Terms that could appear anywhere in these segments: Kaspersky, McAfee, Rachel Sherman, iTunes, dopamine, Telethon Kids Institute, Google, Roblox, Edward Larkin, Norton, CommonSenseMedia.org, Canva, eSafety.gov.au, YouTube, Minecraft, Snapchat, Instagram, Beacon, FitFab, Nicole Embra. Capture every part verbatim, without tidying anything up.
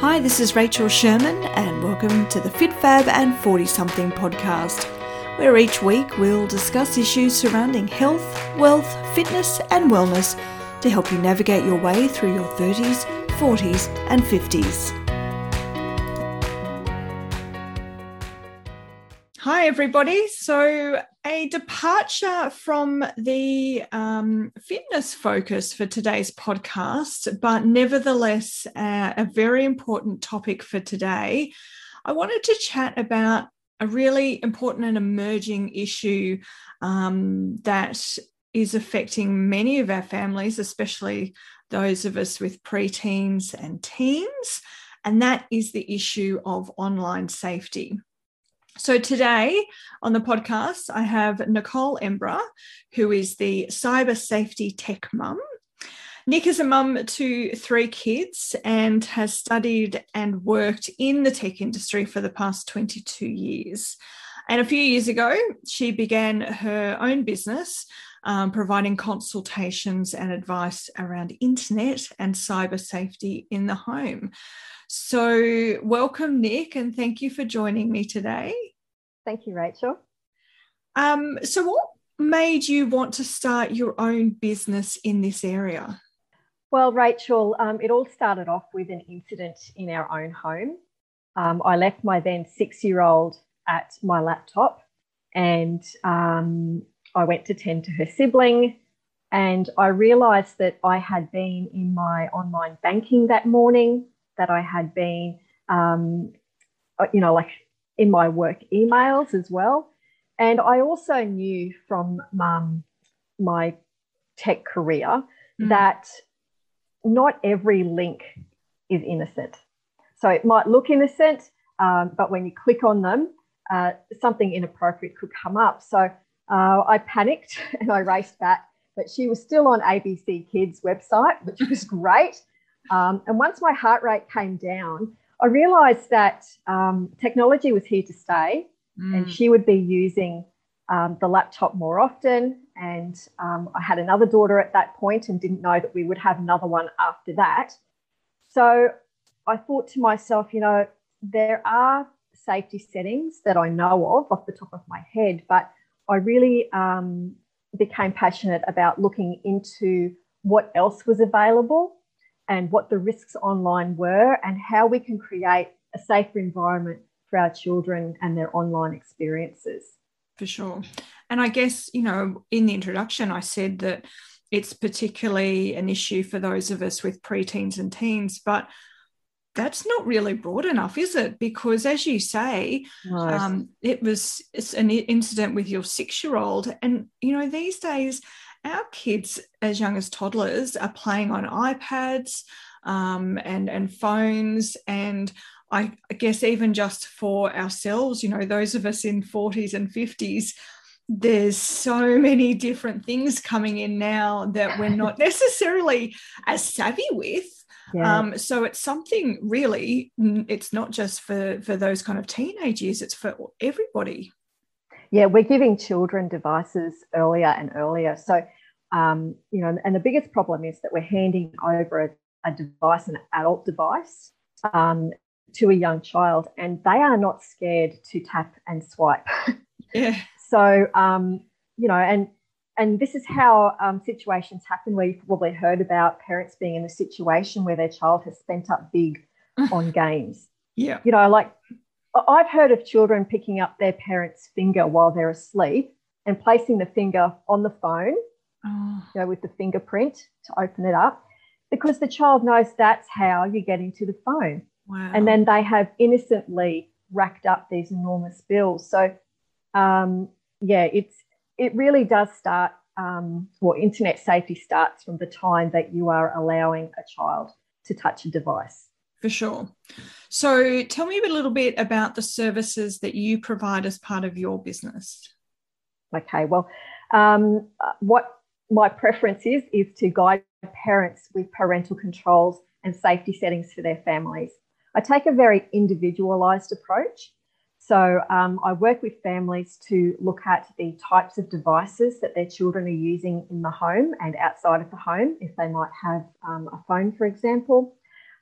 Hi, this is Rachel Sherman and welcome to the FitFab and forty-something podcast, where each week we'll discuss issues surrounding health, wealth, fitness and wellness to help you navigate your way through your thirties, forties and fifties. Hi everybody. So a departure from the um, fitness focus for today's podcast, but nevertheless uh, a very important topic for today. I wanted to chat about a really important and emerging issue um, that is affecting many of our families, especially those of us with preteens and teens, and that is the issue of online safety. So today on the podcast, I have Nicole Embra, who is the cyber safety tech mum. Nick is a mum to three kids and has studied and worked in the tech industry for the past twenty-two years. And a few years ago, she began her own business, um, providing consultations and advice around internet and cyber safety in the home. So welcome, Nick, and thank you for joining me today. Thank you, Rachel. Um, so what made you want to start your own business in this area? Well, Rachel, um, it all started off with an incident in our own home. Um, I left my then six-year-old at my laptop and um, I went to tend to her sibling, and I realised that I had been in my online banking that morning, that I had been, um, you know, like in my work emails as well. And I also knew from um, my tech career mm-hmm. that not every link is innocent. So it might look innocent, um, but when you click on them, uh, something inappropriate could come up. So uh, I panicked and I raced back, but she was still on A B C Kids website, which was great. Um, and once my heart rate came down, I realised that um, technology was here to stay mm. and she would be using um, the laptop more often. And um, I had another daughter at that point and didn't know that we would have another one after that. So I thought to myself, you know, there are safety settings that I know of off the top of my head, but I really um, became passionate about looking into what else was available and what the risks online were and how we can create a safer environment for our children and their online experiences. For sure. And I guess, you know, in the introduction, I said that it's particularly an issue for those of us with preteens and teens, but that's not really broad enough, is it? Because as you say, nice. um, it was it's an incident with your six-year-old. And, you know, these days, our kids as young as toddlers are playing on iPads um, and, and phones. And I, I guess even just for ourselves, you know, those of us in forties and fifties, there's so many different things coming in now that we're not necessarily as savvy with. Yeah. Um, so it's something really, it's not just for, for those kind of teenage years, it's for everybody. Yeah, we're giving children devices earlier and earlier. So, um, you know, and the biggest problem is that we're handing over a, a device, an adult device, um, to a young child, and they are not scared to tap and swipe. Yeah. So, um, you know, and and this is how um, situations happen where you've probably heard about parents being in a situation where their child has spent up big on games. Yeah. You know, like, I've heard of children picking up their parents' finger while they're asleep and placing the finger on the phone, oh. you know, with the fingerprint to open it up, because the child knows that's how you get into the phone. Wow. And then they have innocently racked up these enormous bills. So, um, yeah, it's it really does start, um, well, internet safety starts from the time that you are allowing a child to touch a device. For sure. So tell me a little bit about the services that you provide as part of your business. Okay, well, um, what my preference is, is to guide parents with parental controls and safety settings for their families. I take a very individualised approach. So um, I work with families to look at the types of devices that their children are using in the home and outside of the home, if they might have um, a phone, for example.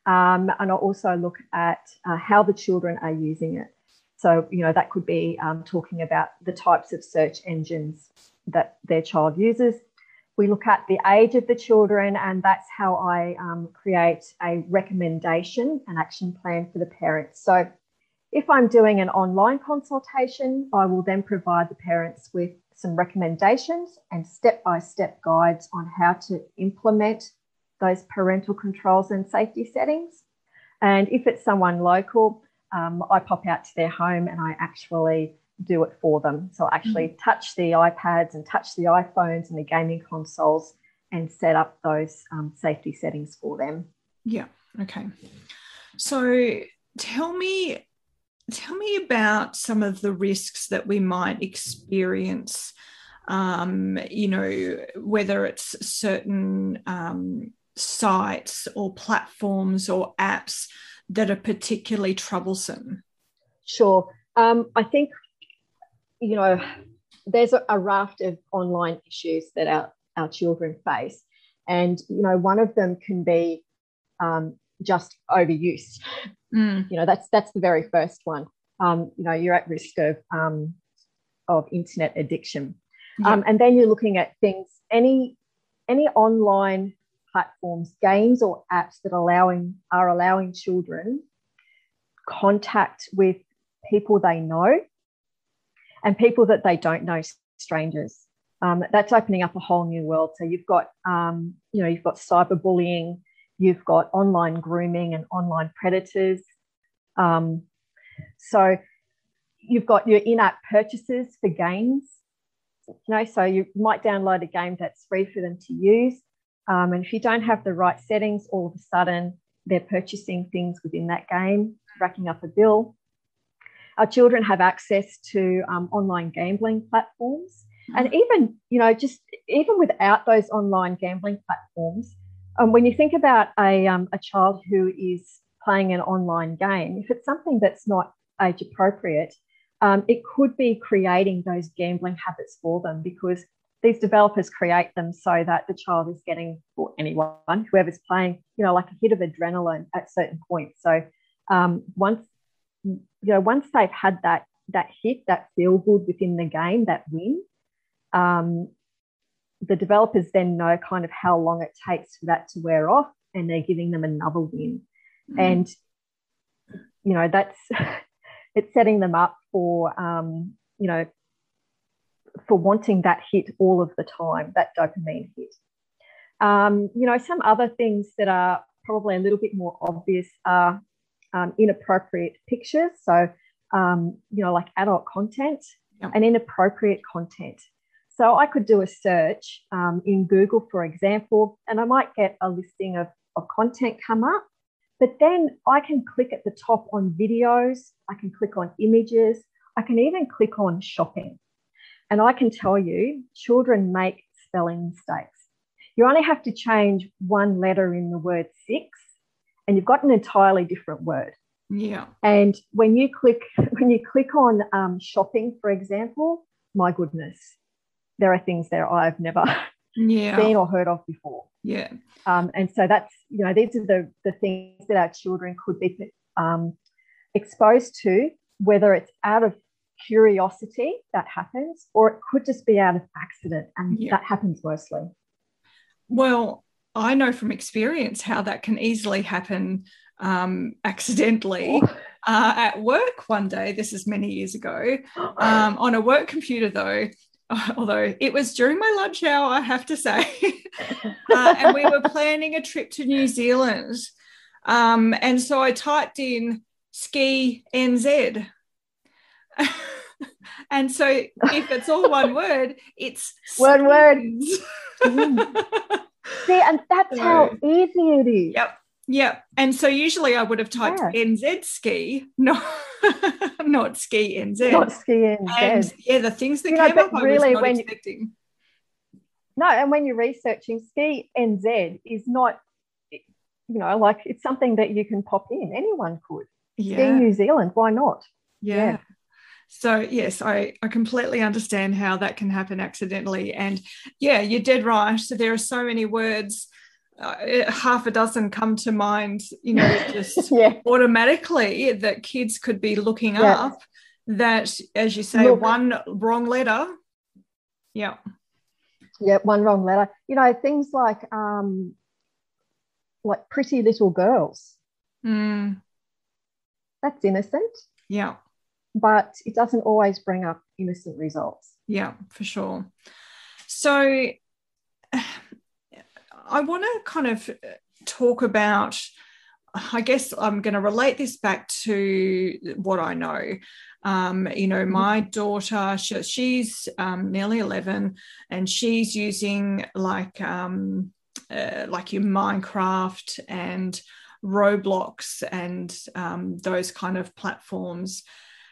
Um, and I'll also look at uh, how the children are using it. So, you know, that could be um, talking about the types of search engines that their child uses. We look at the age of the children, and that's how I um, create a recommendation, an action plan for the parents. So if I'm doing an online consultation, I will then provide the parents with some recommendations and step-by-step guides on how to implement those parental controls and safety settings. And if it's someone local, um, I pop out to their home and I actually do it for them. So I actually mm-hmm. touch the iPads and touch the iPhones and the gaming consoles and set up those um, safety settings for them. Yeah, okay. So tell me, tell me about some of the risks that we might experience, um, you know, whether it's certain um, sites or platforms or apps that are particularly troublesome. Sure. Um, I think, you know, there's a, a raft of online issues that our, our children face. And, you know, one of them can be um, just overuse. Mm. You know, that's that's the very first one. Um, you know, you're at risk of, um, of internet addiction. Yeah. Um, and then you're looking at things, any any online platforms, games or apps that allowing are allowing children contact with people they know and people that they don't know, strangers. Um, that's opening up a whole new world. So you've got, um, you know, you've got cyberbullying, you've got online grooming and online predators. Um, so you've got your in-app purchases for games. You know, so you might download a game that's free for them to use. Um, and if you don't have the right settings, all of a sudden they're purchasing things within that game, racking up a bill. Our children have access to um, online gambling platforms. And even, you know, just even without those online gambling platforms, um, when you think about a, um, a child who is playing an online game, if it's something that's not age appropriate, um, it could be creating those gambling habits for them, because these developers create them so that the child is getting, or anyone, whoever's playing, you know, like a hit of adrenaline at certain points. So um, once, you know, once they've had that that hit, that feel good within the game, that win, um, the developers then know kind of how long it takes for that to wear off, and they're giving them another win. Mm-hmm. And, you know, that's it's setting them up for, um, you know, for wanting that hit all of the time, that dopamine hit. Um, you know, some other things that are probably a little bit more obvious are Um, inappropriate pictures, so um, you know, like adult content yeah. and inappropriate content. So I could do a search um, in Google, for example, and I might get a listing of, of content come up, but then I can click at the top on videos, I can click on images, I can even click on shopping. And I can tell you, children make spelling mistakes. You only have to change one letter in the word six, and you've got an entirely different word. Yeah. And when you click, when you click on um, shopping, for example, my goodness, there are things there I've never yeah. seen or heard of before. Yeah. Um, and so that's, you know, these are the, the things that our children could be um, exposed to, whether it's out of curiosity that happens, or it could just be out of accident, and yeah. that happens mostly. Well, I know from experience how that can easily happen um, accidentally uh, at work one day. This is many years ago, um, on a work computer though, although it was during my lunch hour, I have to say, uh, and we were planning a trip to New Zealand. Um, and so I typed in ski N Z. And so if it's all one word, it's one word. Mm. See, and that's how easy it is. Yep, yep. And so usually I would have typed yeah. N Z ski, not, not ski N Z. Not ski N Z. And, yeah, the things that you came know, up really I was not when expecting. You, no, and when you're researching, ski N Z is not, you know, like it's something that you can pop in. Anyone could. Yeah. Ski New Zealand, why not? Yeah. yeah. So, yes, I, I completely understand how that can happen accidentally. And, yeah, you're dead right. So there are so many words Uh, half a dozen come to mind, you know, just yeah. automatically that kids could be looking yeah. up that, as you say, Look. one wrong letter. Yeah. Yeah, one wrong letter. You know, things like um, like pretty little girls. Mm. That's innocent. Yeah. But it doesn't always bring up innocent results. Yeah, for sure. So I want to kind of talk about, I guess I'm going to relate this back to what I know. Um, you know, my daughter, she, she's um, nearly eleven, and she's using like um, uh, like your Minecraft and Roblox and um, those kind of platforms.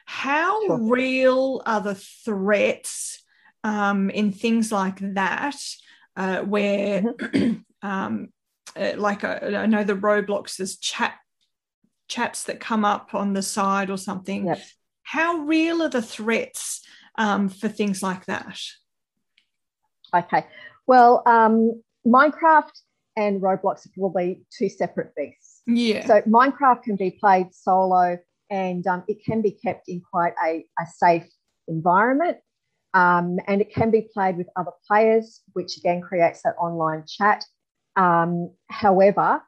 How sure. real are the threats um, in things like that? Uh, where, um, like, I, I know the Roblox is chat chats that come up on the side or something. Yep. How real are the threats um, for things like that? Okay. Well, um, Minecraft and Roblox are probably two separate beasts. Yeah. So Minecraft can be played solo, and um, it can be kept in quite a, a safe environment. Um, and it can be played with other players, which again creates that online chat. Um, however,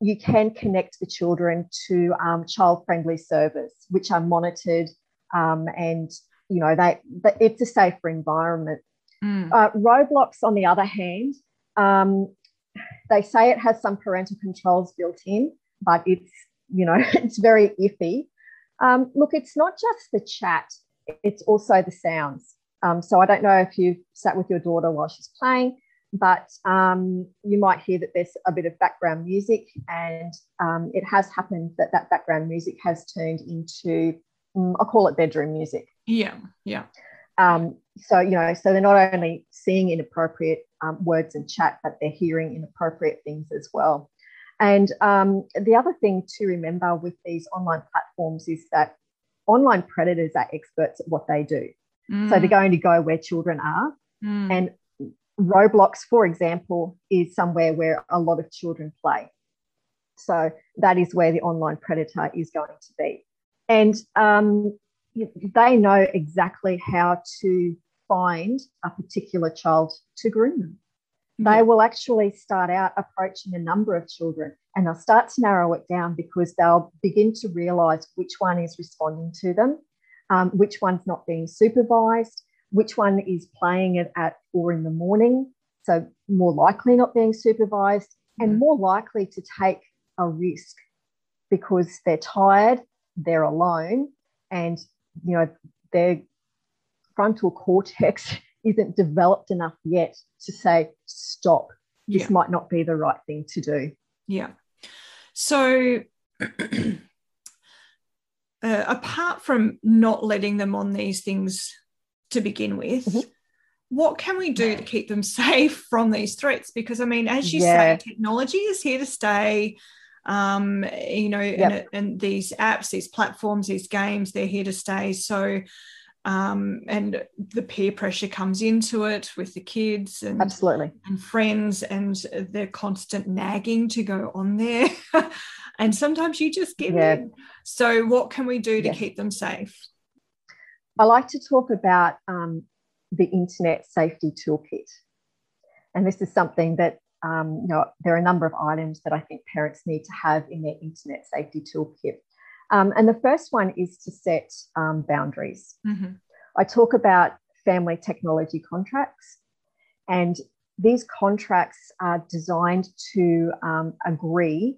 you can connect the children to um, child-friendly servers, which are monitored, um, and you know they, they it's a safer environment. Mm. Uh, Roblox, on the other hand, um, they say it has some parental controls built in, but it's you know it's very iffy. Um, look, it's not just the chat; it's also the sounds. Um, so I don't know if you've sat with your daughter while she's playing, but um, you might hear that there's a bit of background music, and um, it has happened that that background music has turned into, um, I'll call it bedroom music. Yeah, yeah. Um, so, you know, so they're not only seeing inappropriate um, words in chat, but they're hearing inappropriate things as well. And um, the other thing to remember with these online platforms is that online predators are experts at what they do. Mm. So they're going to go where children are. Mm. And Roblox, for example, is somewhere where a lot of children play. So that is where the online predator is going to be. And um, they know exactly how to find a particular child to groom them. Mm. They will actually start out approaching a number of children, and they'll start to narrow it down because they'll begin to realise which one is responding to them. Um, which one's not being supervised, which one is playing it at four in the morning, so more likely not being supervised, and mm. more likely to take a risk because they're tired, they're alone, and, you know, their frontal cortex isn't developed enough yet to say, stop, this yeah. might not be the right thing to do. Yeah. So... Uh, apart from not letting them on these things to begin with, mm-hmm. what can we do to keep them safe from these threats? Because, I mean, as you yeah. say, technology is here to stay, um, you know, yep. and, and these apps, these platforms, these games, they're here to stay. So, um, and the peer pressure comes into it with the kids and, Absolutely. and friends and the constant nagging to go on there. And sometimes you just give yeah. in. So what can we do to yeah. keep them safe? I like to talk about um, the Internet Safety Toolkit. And this is something that, um, you know, there are a number of items that I think parents need to have in their Internet Safety Toolkit. Um, and the first one is to set um, boundaries. Mm-hmm. I talk about family technology contracts, and these contracts are designed to um, agree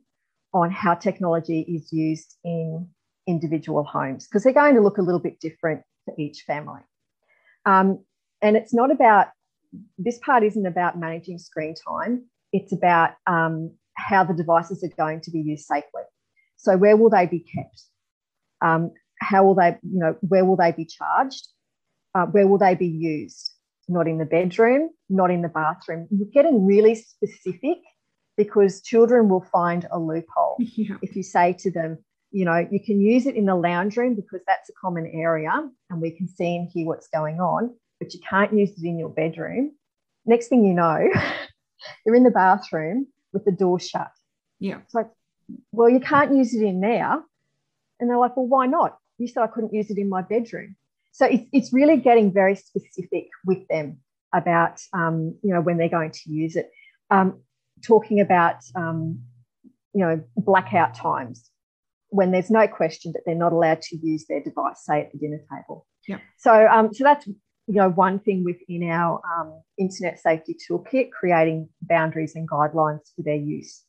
on how technology is used in individual homes, because they're going to look a little bit different for each family. Um, and it's not about, this part isn't about managing screen time, it's about um, how the devices are going to be used safely. So where will they be kept? Um, how will they, you know, where will they be charged? Uh, where will they be used? Not in the bedroom, not in the bathroom. You're getting really specific, because children will find a loophole. Yeah. If you say to them, you know, you can use it in the lounge room because that's a common area and we can see and hear what's going on, but you can't use it in your bedroom. Next thing you know, you're in the bathroom with the door shut. Yeah. It's like, well, you can't use it in there. And they're like, well, why not? You said I couldn't use it in my bedroom. So it's, it's really getting very specific with them about, um, you know, when they're going to use it. Um, talking about, um, you know, blackout times when there's no question that they're not allowed to use their device, say at the dinner table. Yeah. So, um, so that's, you know, one thing within our um, internet safety toolkit, creating boundaries and guidelines for their use.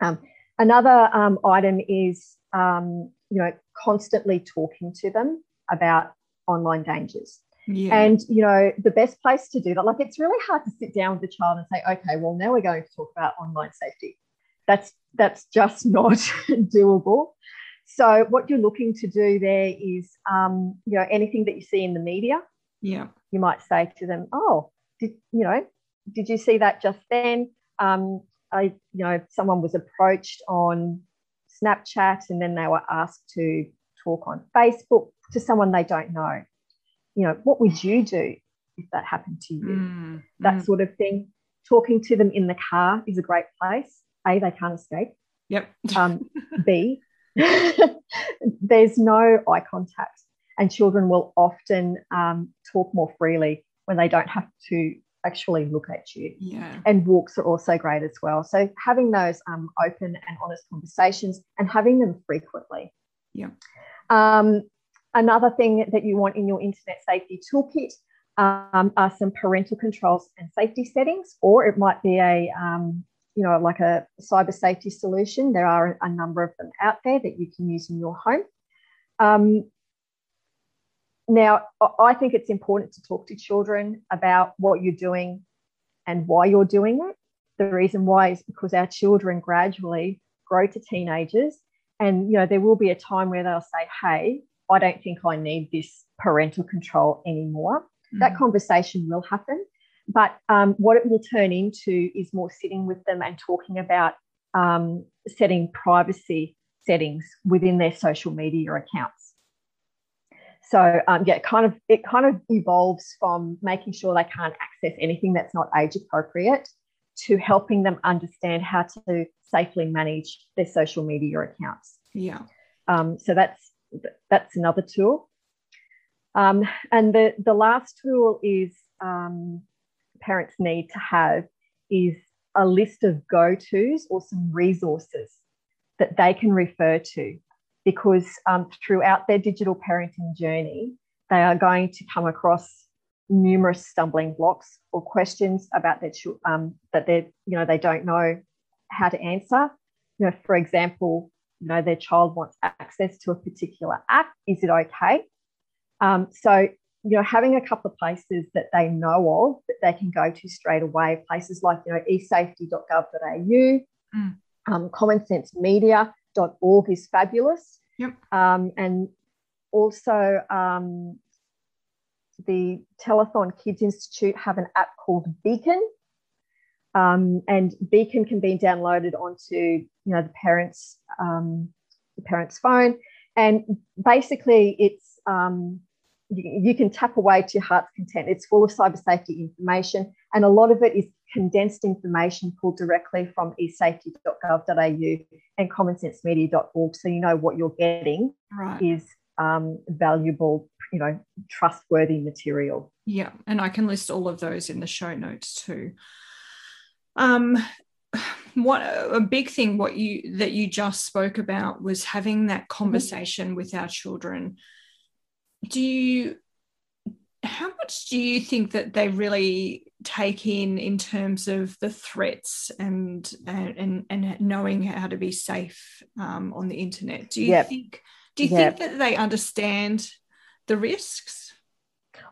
Um, another um, item is, um, you know, constantly talking to them about online dangers. Yeah. And, you know, the best place to do that, like it's really hard to sit down with the child and say, okay, well, now we're going to talk about online safety. That's, that's just not doable. So what you're looking to do there is, um, you know, anything that you see in the media. Yeah, you might say to them, "Oh, did you know? Did you see that just then? Um, I, you know, someone was approached on Snapchat, and then they were asked to talk on Facebook to someone they don't know. You know, what would you do if that happened to you? Mm, that mm. sort of thing. Talking to them in the car is a great place. A, they can't escape. Yep. um, B, there's no eye contact." And children will often um, talk more freely when they don't have to actually look at you. Yeah. And walks are also great as well. So having those um, open and honest conversations and having them frequently. Yeah. Um, another thing that you want in your internet safety toolkit um, are some parental controls and safety settings, or it might be a, um, you know, like a cyber safety solution. There are a number of them out there that you can use in your home. Um, Now, I think it's important to talk to children about what you're doing and why you're doing it. The reason why is because our children gradually grow to teenagers, and, you know, there will be a time where they'll say, hey, I don't think I need this parental control anymore. Mm-hmm. That conversation will happen. But um, what it will turn into is more sitting with them and talking about um, setting privacy settings within their social media accounts. So, um, yeah, kind of, it kind of evolves from making sure they can't access anything that's not age appropriate to helping them understand how to safely manage their social media accounts. Yeah. Um, so that's that's another tool. Um, and the, the last tool is um, parents need to have is a list of go-tos or some resources that they can refer to. Because um, throughout their digital parenting journey, they are going to come across numerous stumbling blocks or questions about their um, that they you know they don't know how to answer. You know, for example, you know their child wants access to a particular app. Is it okay? Um, so you know, having a couple of places that they know of that they can go to straight away, places like you know e safety dot gov dot a u, mm. um, common sense media dot org is fabulous. Yep. Um, and also um, the Telethon Kids Institute have an app called Beacon, um, and Beacon can be downloaded onto you know the parents um, the parents' phone, and basically it's um, you, you can tap away to your heart's content. It's full of cyber safety information, and a lot of it is condensed information pulled directly from e safety dot gov dot a u and common sense media dot org, so you know what you're getting right. is um, valuable, you know, trustworthy material. Yeah, and I can list all of those in the show notes too. Um, what a big thing what you that you just spoke about was having that conversation mm-hmm. with our children. Do you? How much do you think that they really take in in terms of the threats and and and knowing how to be safe um, on the internet? Do you yep. think do you yep. think that they understand the risks?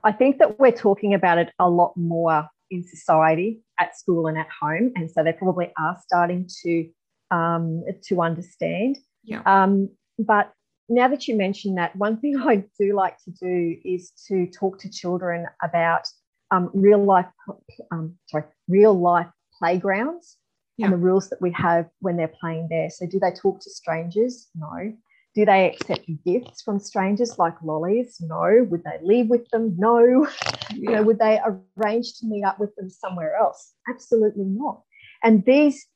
I think that we're talking about it a lot more in society, at school and at home, and so they probably are starting to um, to understand. Yeah. Um, but now that you mention that, one thing I do like to do is to talk to children about um, real life, um, sorry, real life playgrounds yeah. and the rules that we have when they're playing there. So, do they talk to strangers? No. Do they accept gifts from strangers like lollies? No. Would they leave with them? No. Yeah. You know, would they arrange to meet up with them somewhere else? Absolutely not. And these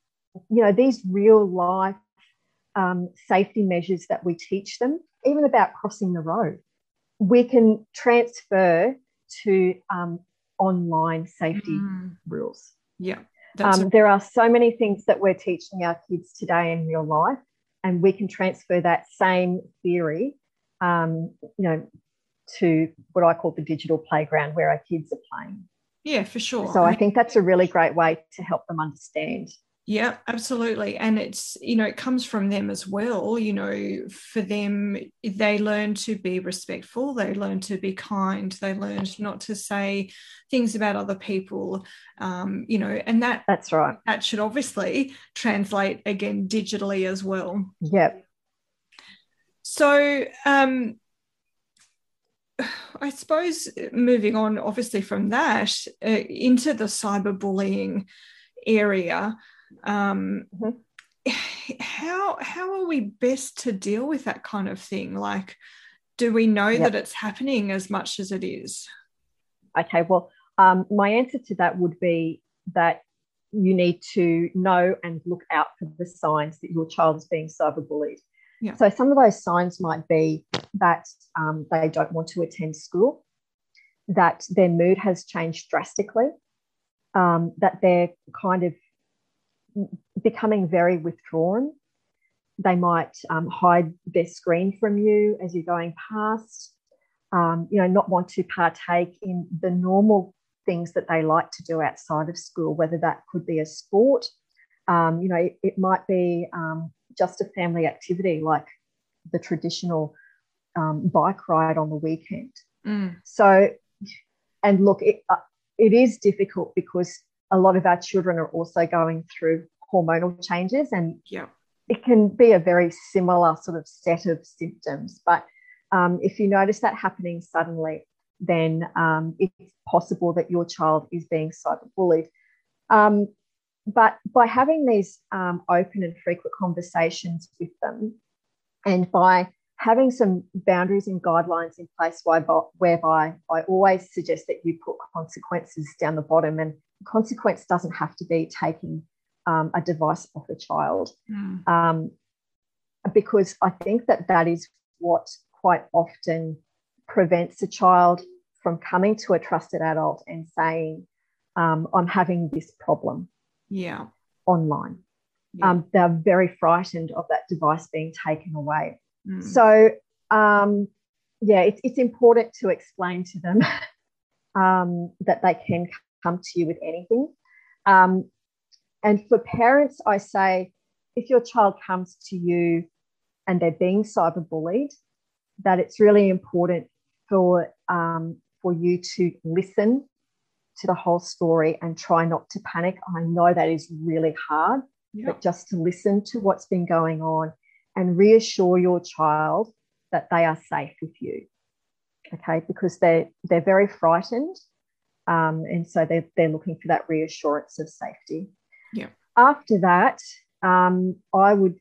you know, these real life um, safety measures that we teach them, even about crossing the road, we can transfer to um, online safety mm. rules. Yeah. Um, a- there are so many things that we're teaching our kids today in real life, and we can transfer that same theory, um, you know, to what I call the digital playground where our kids are playing. Yeah, for sure. So I think that's a really great way to help them understand. Yeah, absolutely. And it's, you know, it comes from them as well. You know, for them, they learn to be respectful. They learn to be kind. They learn not to say things about other people, um, you know, and that that's right. That should obviously translate again digitally as well. Yep. So um, I suppose moving on, obviously, from that uh, into the cyberbullying area, um mm-hmm. how how are we best to deal with that kind of thing? Like, do we know yep. that it's happening as much as it is? Okay, well, um my answer to that would be that you need to know and look out for the signs that your child is being cyberbullied. Yeah. So some of those signs might be that um, they don't want to attend school, that their mood has changed drastically, um, that they're kind of becoming very withdrawn. They might um, hide their screen from you as you're going past, um, you know, not want to partake in the normal things that they like to do outside of school, whether that could be a sport, um, you know, it, it might be um, just a family activity like the traditional um, bike ride on the weekend. Mm. So, and look, it, uh, it is difficult because a lot of our children are also going through hormonal changes, and yeah. it can be a very similar sort of set of symptoms. But um, if you notice that happening suddenly, then um, it's possible that your child is being cyberbullied. Um, but by having these um, open and frequent conversations with them, and by having some boundaries and guidelines in place, whereby I always suggest that you put consequences down the bottom, and consequence doesn't have to be taking um, a device off a child, mm. um, because I think that that is what quite often prevents a child from coming to a trusted adult and saying, um, I'm having this problem yeah. online. Yeah. Um, they're very frightened of that device being taken away. Mm. So, um, yeah, it's, it's important to explain to them um, that they can come to you with anything. Um, and for parents, I say, if your child comes to you and they're being cyberbullied, that it's really important for um, for you to listen to the whole story and try not to panic. I know that is really hard, yeah. but just to listen to what's been going on and reassure your child that they are safe with you, okay? Because they're, they're very frightened, um, and so they're, they're looking for that reassurance of safety. Yeah. After that, um, I would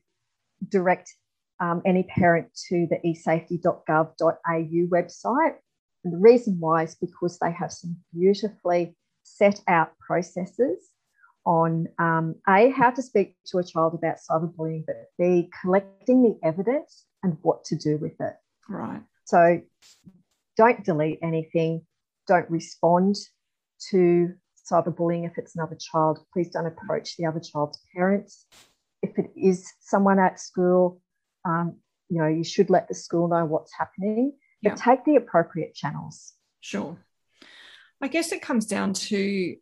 direct um, any parent to the e safety dot gov dot a u website. And the reason why is because they have some beautifully set out processes on um, A, how to speak to a child about cyberbullying, but B, collecting the evidence and what to do with it. Right. So don't delete anything. Don't respond to cyberbullying if it's another child. Please don't approach the other child's parents. If it is someone at school, um, you know, you should let the school know what's happening. But yeah. take the appropriate channels. Sure. I guess it comes down to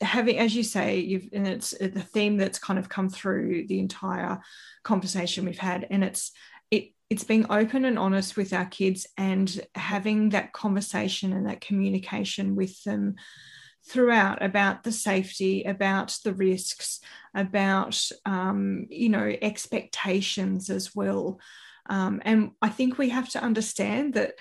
having, as you say, you've, and it's the theme that's kind of come through the entire conversation we've had, and it's it it's being open and honest with our kids and having that conversation and that communication with them throughout about the safety, about the risks, about um, you know, expectations as well. Um, and I think we have to understand that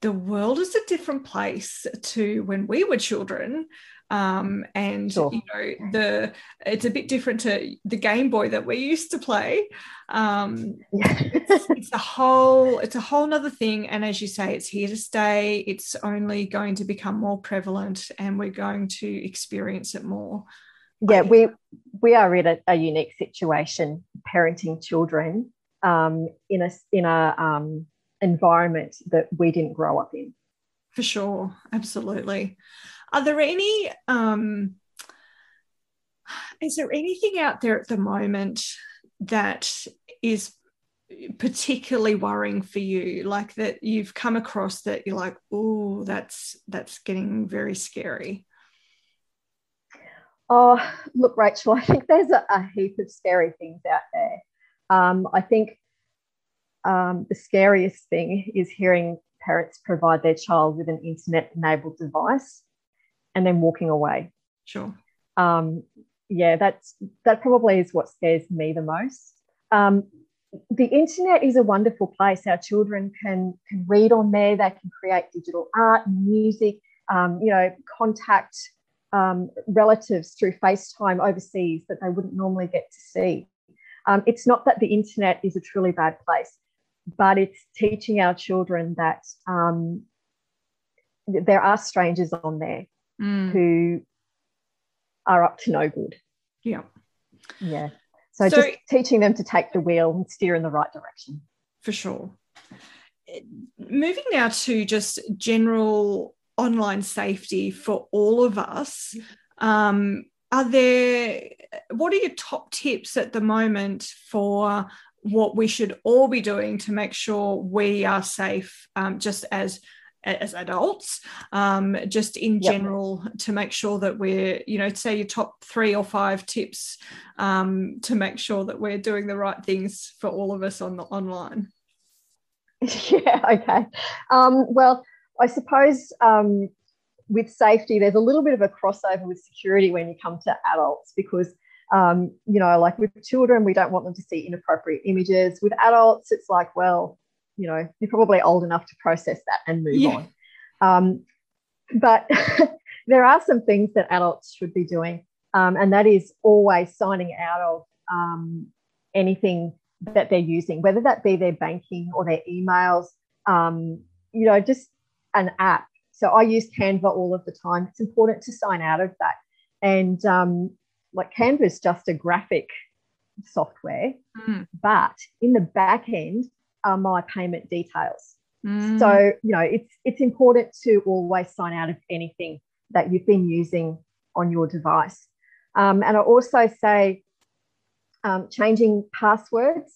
the world is a different place to when we were children. Um, and, sure. you know, the it's a bit different to the Game Boy that we used to play. Um, it's, it's a whole, it's a whole nother thing. And as you say, it's here to stay. It's only going to become more prevalent and we're going to experience it more. Yeah, we we are in a, a unique situation parenting children um, in a in a um, environment that we didn't grow up in. For sure, absolutely. Are there any? Um, is there anything out there at the moment that is particularly worrying for you, like that you've come across that you're like, oh, that's that's getting very scary? Oh, look, Rachel, I think there's a, a heap of scary things out there. Um, I think um, the scariest thing is hearing parents provide their child with an internet-enabled device and then walking away. Sure. Um, yeah, that's that probably is what scares me the most. Um, the internet is a wonderful place. Our children can can read on there. They can create digital art, music, um, you know, contact Um, relatives through FaceTime overseas that they wouldn't normally get to see. Um, it's not that the internet is a truly bad place, but it's teaching our children that um, th- there are strangers on there mm. who are up to no good. Yeah. Yeah. So, so just teaching them to take the wheel and steer in the right direction. For sure. Moving now to just general online safety for all of us. Um, are there, what are your top tips at the moment for what we should all be doing to make sure we are safe, um, just as as adults, um, just in general, yep. to make sure that we're, you know, say your top three or five tips um, to make sure that we're doing the right things for all of us on the online? Yeah, okay. Um, well, I suppose um, with safety, there's a little bit of a crossover with security when you come to adults because, um, you know, like with children, we don't want them to see inappropriate images. With adults, it's like, well, you know, you're probably old enough to process that and move yeah. on. Um, but there are some things that adults should be doing, um, and that is always signing out of um, anything that they're using, whether that be their banking or their emails, um, you know, just an app. So I use Canva all of the time. It's important to sign out of that. And um, like Canva is just a graphic software, mm. but in the back end are my payment details. Mm. So, you know, it's it's important to always sign out of anything that you've been using on your device. Um, and I also say um, changing passwords.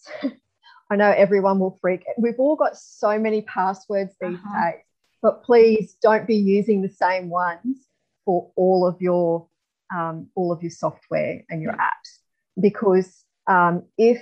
I know everyone will freak. We've all got so many passwords these uh-huh. days. But please don't be using the same ones for all of your um, all of your software and your apps, because um, if,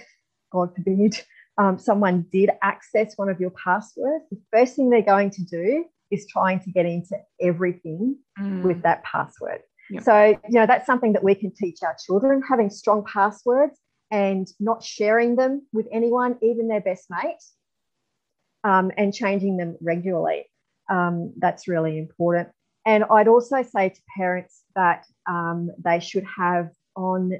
God forbid, um, someone did access one of your passwords, the first thing they're going to do is trying to get into everything mm. with that password. Yep. So, you know, that's something that we can teach our children, having strong passwords and not sharing them with anyone, even their best mate, um, and changing them regularly. Um, that's really important. And I'd also say to parents that um, they should have on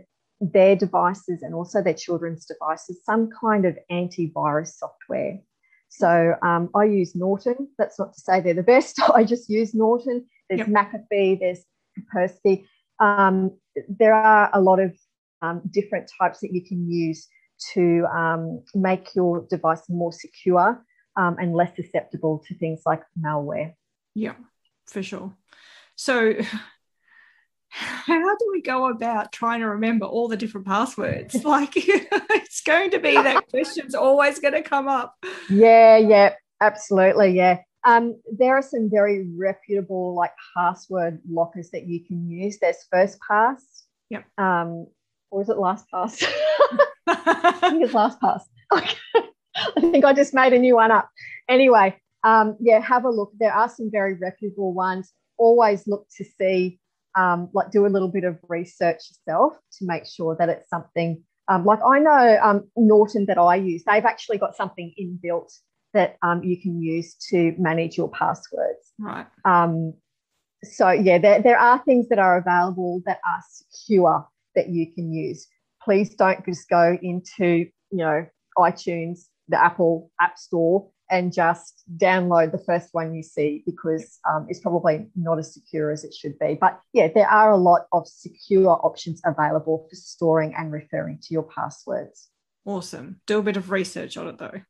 their devices and also their children's devices some kind of antivirus software. So um, I use Norton. That's not to say they're the best. I just use Norton. There's yep. McAfee. There's Kaspersky. Um, there are a lot of um, different types that you can use to um, make your device more secure. Um, and less susceptible to things like malware. Yeah, for sure. So how do we go about trying to remember all the different passwords? Like it's going to be that question's always going to come up. Yeah, yeah, absolutely, yeah. Um, there are some very reputable like password lockers that you can use. There's FirstPass. Yep. Um, or is it LastPass? I think it's LastPass. Okay. I think I just made a new one up. Anyway, um, yeah, have a look. There are some very reputable ones. Always look to see, um, like do a little bit of research yourself to make sure that it's something. Um, like I know um, Norton that I use, they've actually got something inbuilt that um, you can use to manage your passwords. Right. Um, so, yeah, there, there are things that are available that are secure that you can use. Please don't just go into, you know, iTunes, the Apple App Store, and just download the first one you see, because um, it's probably not as secure as it should be. But yeah, there are a lot of secure options available for storing and referring to your passwords. Awesome. Do a bit of research on it though.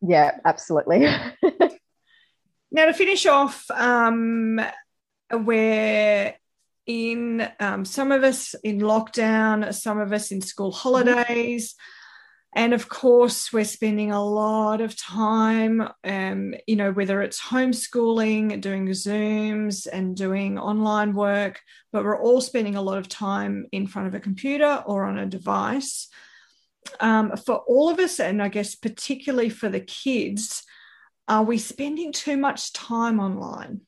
Yeah, absolutely. Now to finish off, um, we're in um, some of us in lockdown, some of us in school holidays. And, of course, we're spending a lot of time, um, you know, whether it's homeschooling, doing Zooms and doing online work, but we're all spending a lot of time in front of a computer or on a device. Um, for all of us, and I guess particularly for the kids, are we spending too much time online?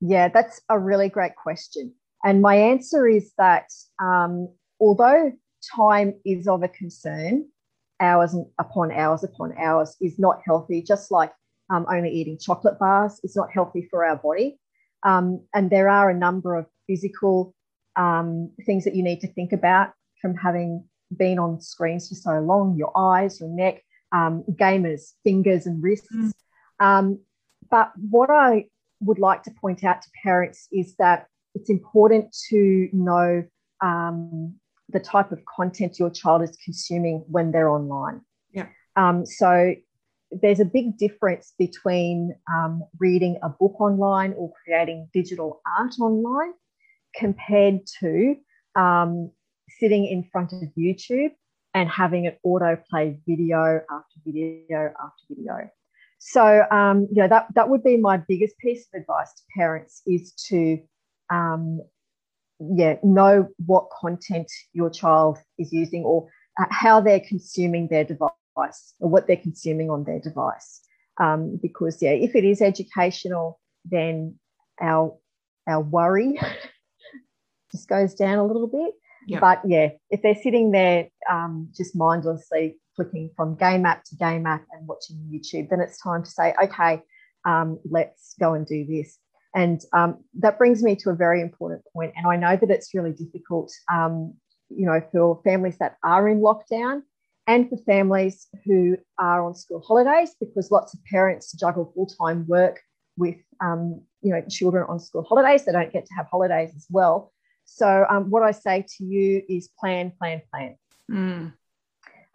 Yeah, that's a really great question. And my answer is that um, although time is of a concern, hours upon hours upon hours is not healthy, just like um, only eating chocolate bars is not healthy for our body. Um, and there are a number of physical um, things that you need to think about from having been on screens for so long, your eyes, your neck, um, gamers, fingers and wrists. Mm. Um, but what I would like to point out to parents is that it's important to know um, the type of content your child is consuming when they're online. Yeah. Um, so there's a big difference between um, reading a book online or creating digital art online compared to um, sitting in front of YouTube and having it autoplay video after video after video. So, um, you know, that, that would be my biggest piece of advice to parents is to um, yeah, know what content your child is using or how they're consuming their device or what they're consuming on their device. Um, because, yeah, if it is educational, then our, our worry just goes down a little bit. Yeah. But, yeah, if they're sitting there um, just mindlessly flicking from game app to game app and watching YouTube, then it's time to say, okay, um, let's go and do this. And um, that brings me to a very important point. And I know that it's really difficult, um, you know, for families that are in lockdown and for families who are on school holidays, because lots of parents juggle full-time work with, um, you know, children on school holidays. They don't get to have holidays as well. So um, what I say to you is plan, plan, plan. Mm.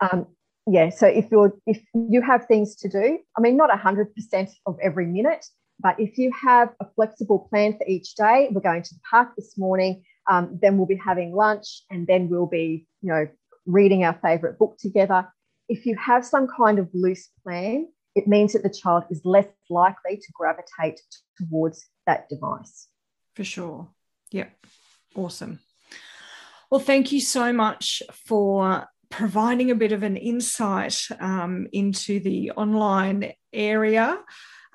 Um, yeah, so if you're if you have things to do, I mean, not one hundred percent of every minute, but if you have a flexible plan for each day, we're going to the park this morning, um, then we'll be having lunch, and then we'll be, you know, reading our favourite book together. If you have some kind of loose plan, it means that the child is less likely to gravitate towards that device. For sure. Yep. Awesome. Well, thank you so much for providing a bit of an insight um, into the online area.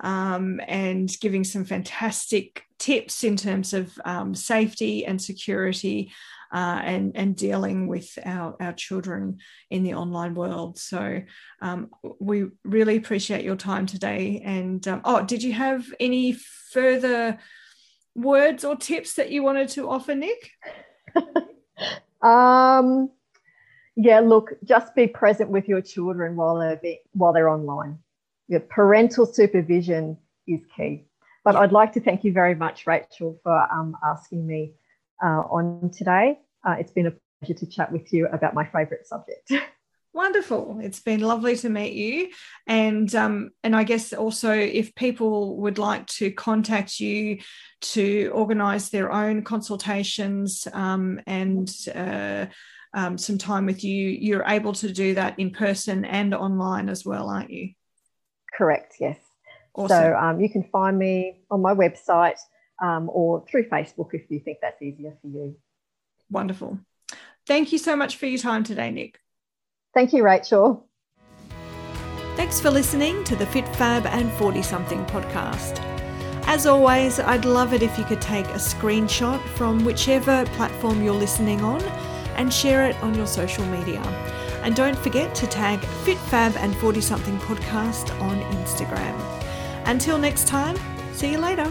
Um, and giving some fantastic tips in terms of um, safety and security uh, and, and dealing with our, our children in the online world. So um, we really appreciate your time today. And, um, oh, did you have any further words or tips that you wanted to offer, Nick? um, yeah, look, just be present with your children while they're, while they're online. Your parental supervision is key. But I'd like to thank you very much, Rachel, for um, asking me uh, on today. Uh, it's been a pleasure to chat with you about my favourite subject. Wonderful. It's been lovely to meet you. And um, and I guess also if people would like to contact you to organise their own consultations um, and uh, um, some time with you, you're able to do that in person and online as well, aren't you? Correct, yes. Awesome. So um, you can find me on my website um, or through Facebook if you think that's easier for you. Wonderful. Thank you so much for your time today, Nick. Thank you, Rachel. Thanks for listening to the FitFab and forty-something podcast. As always, I'd love it if you could take a screenshot from whichever platform you're listening on and share it on your social media. And don't forget to tag FitFab and forty-something podcast on Instagram. Until next time, see you later.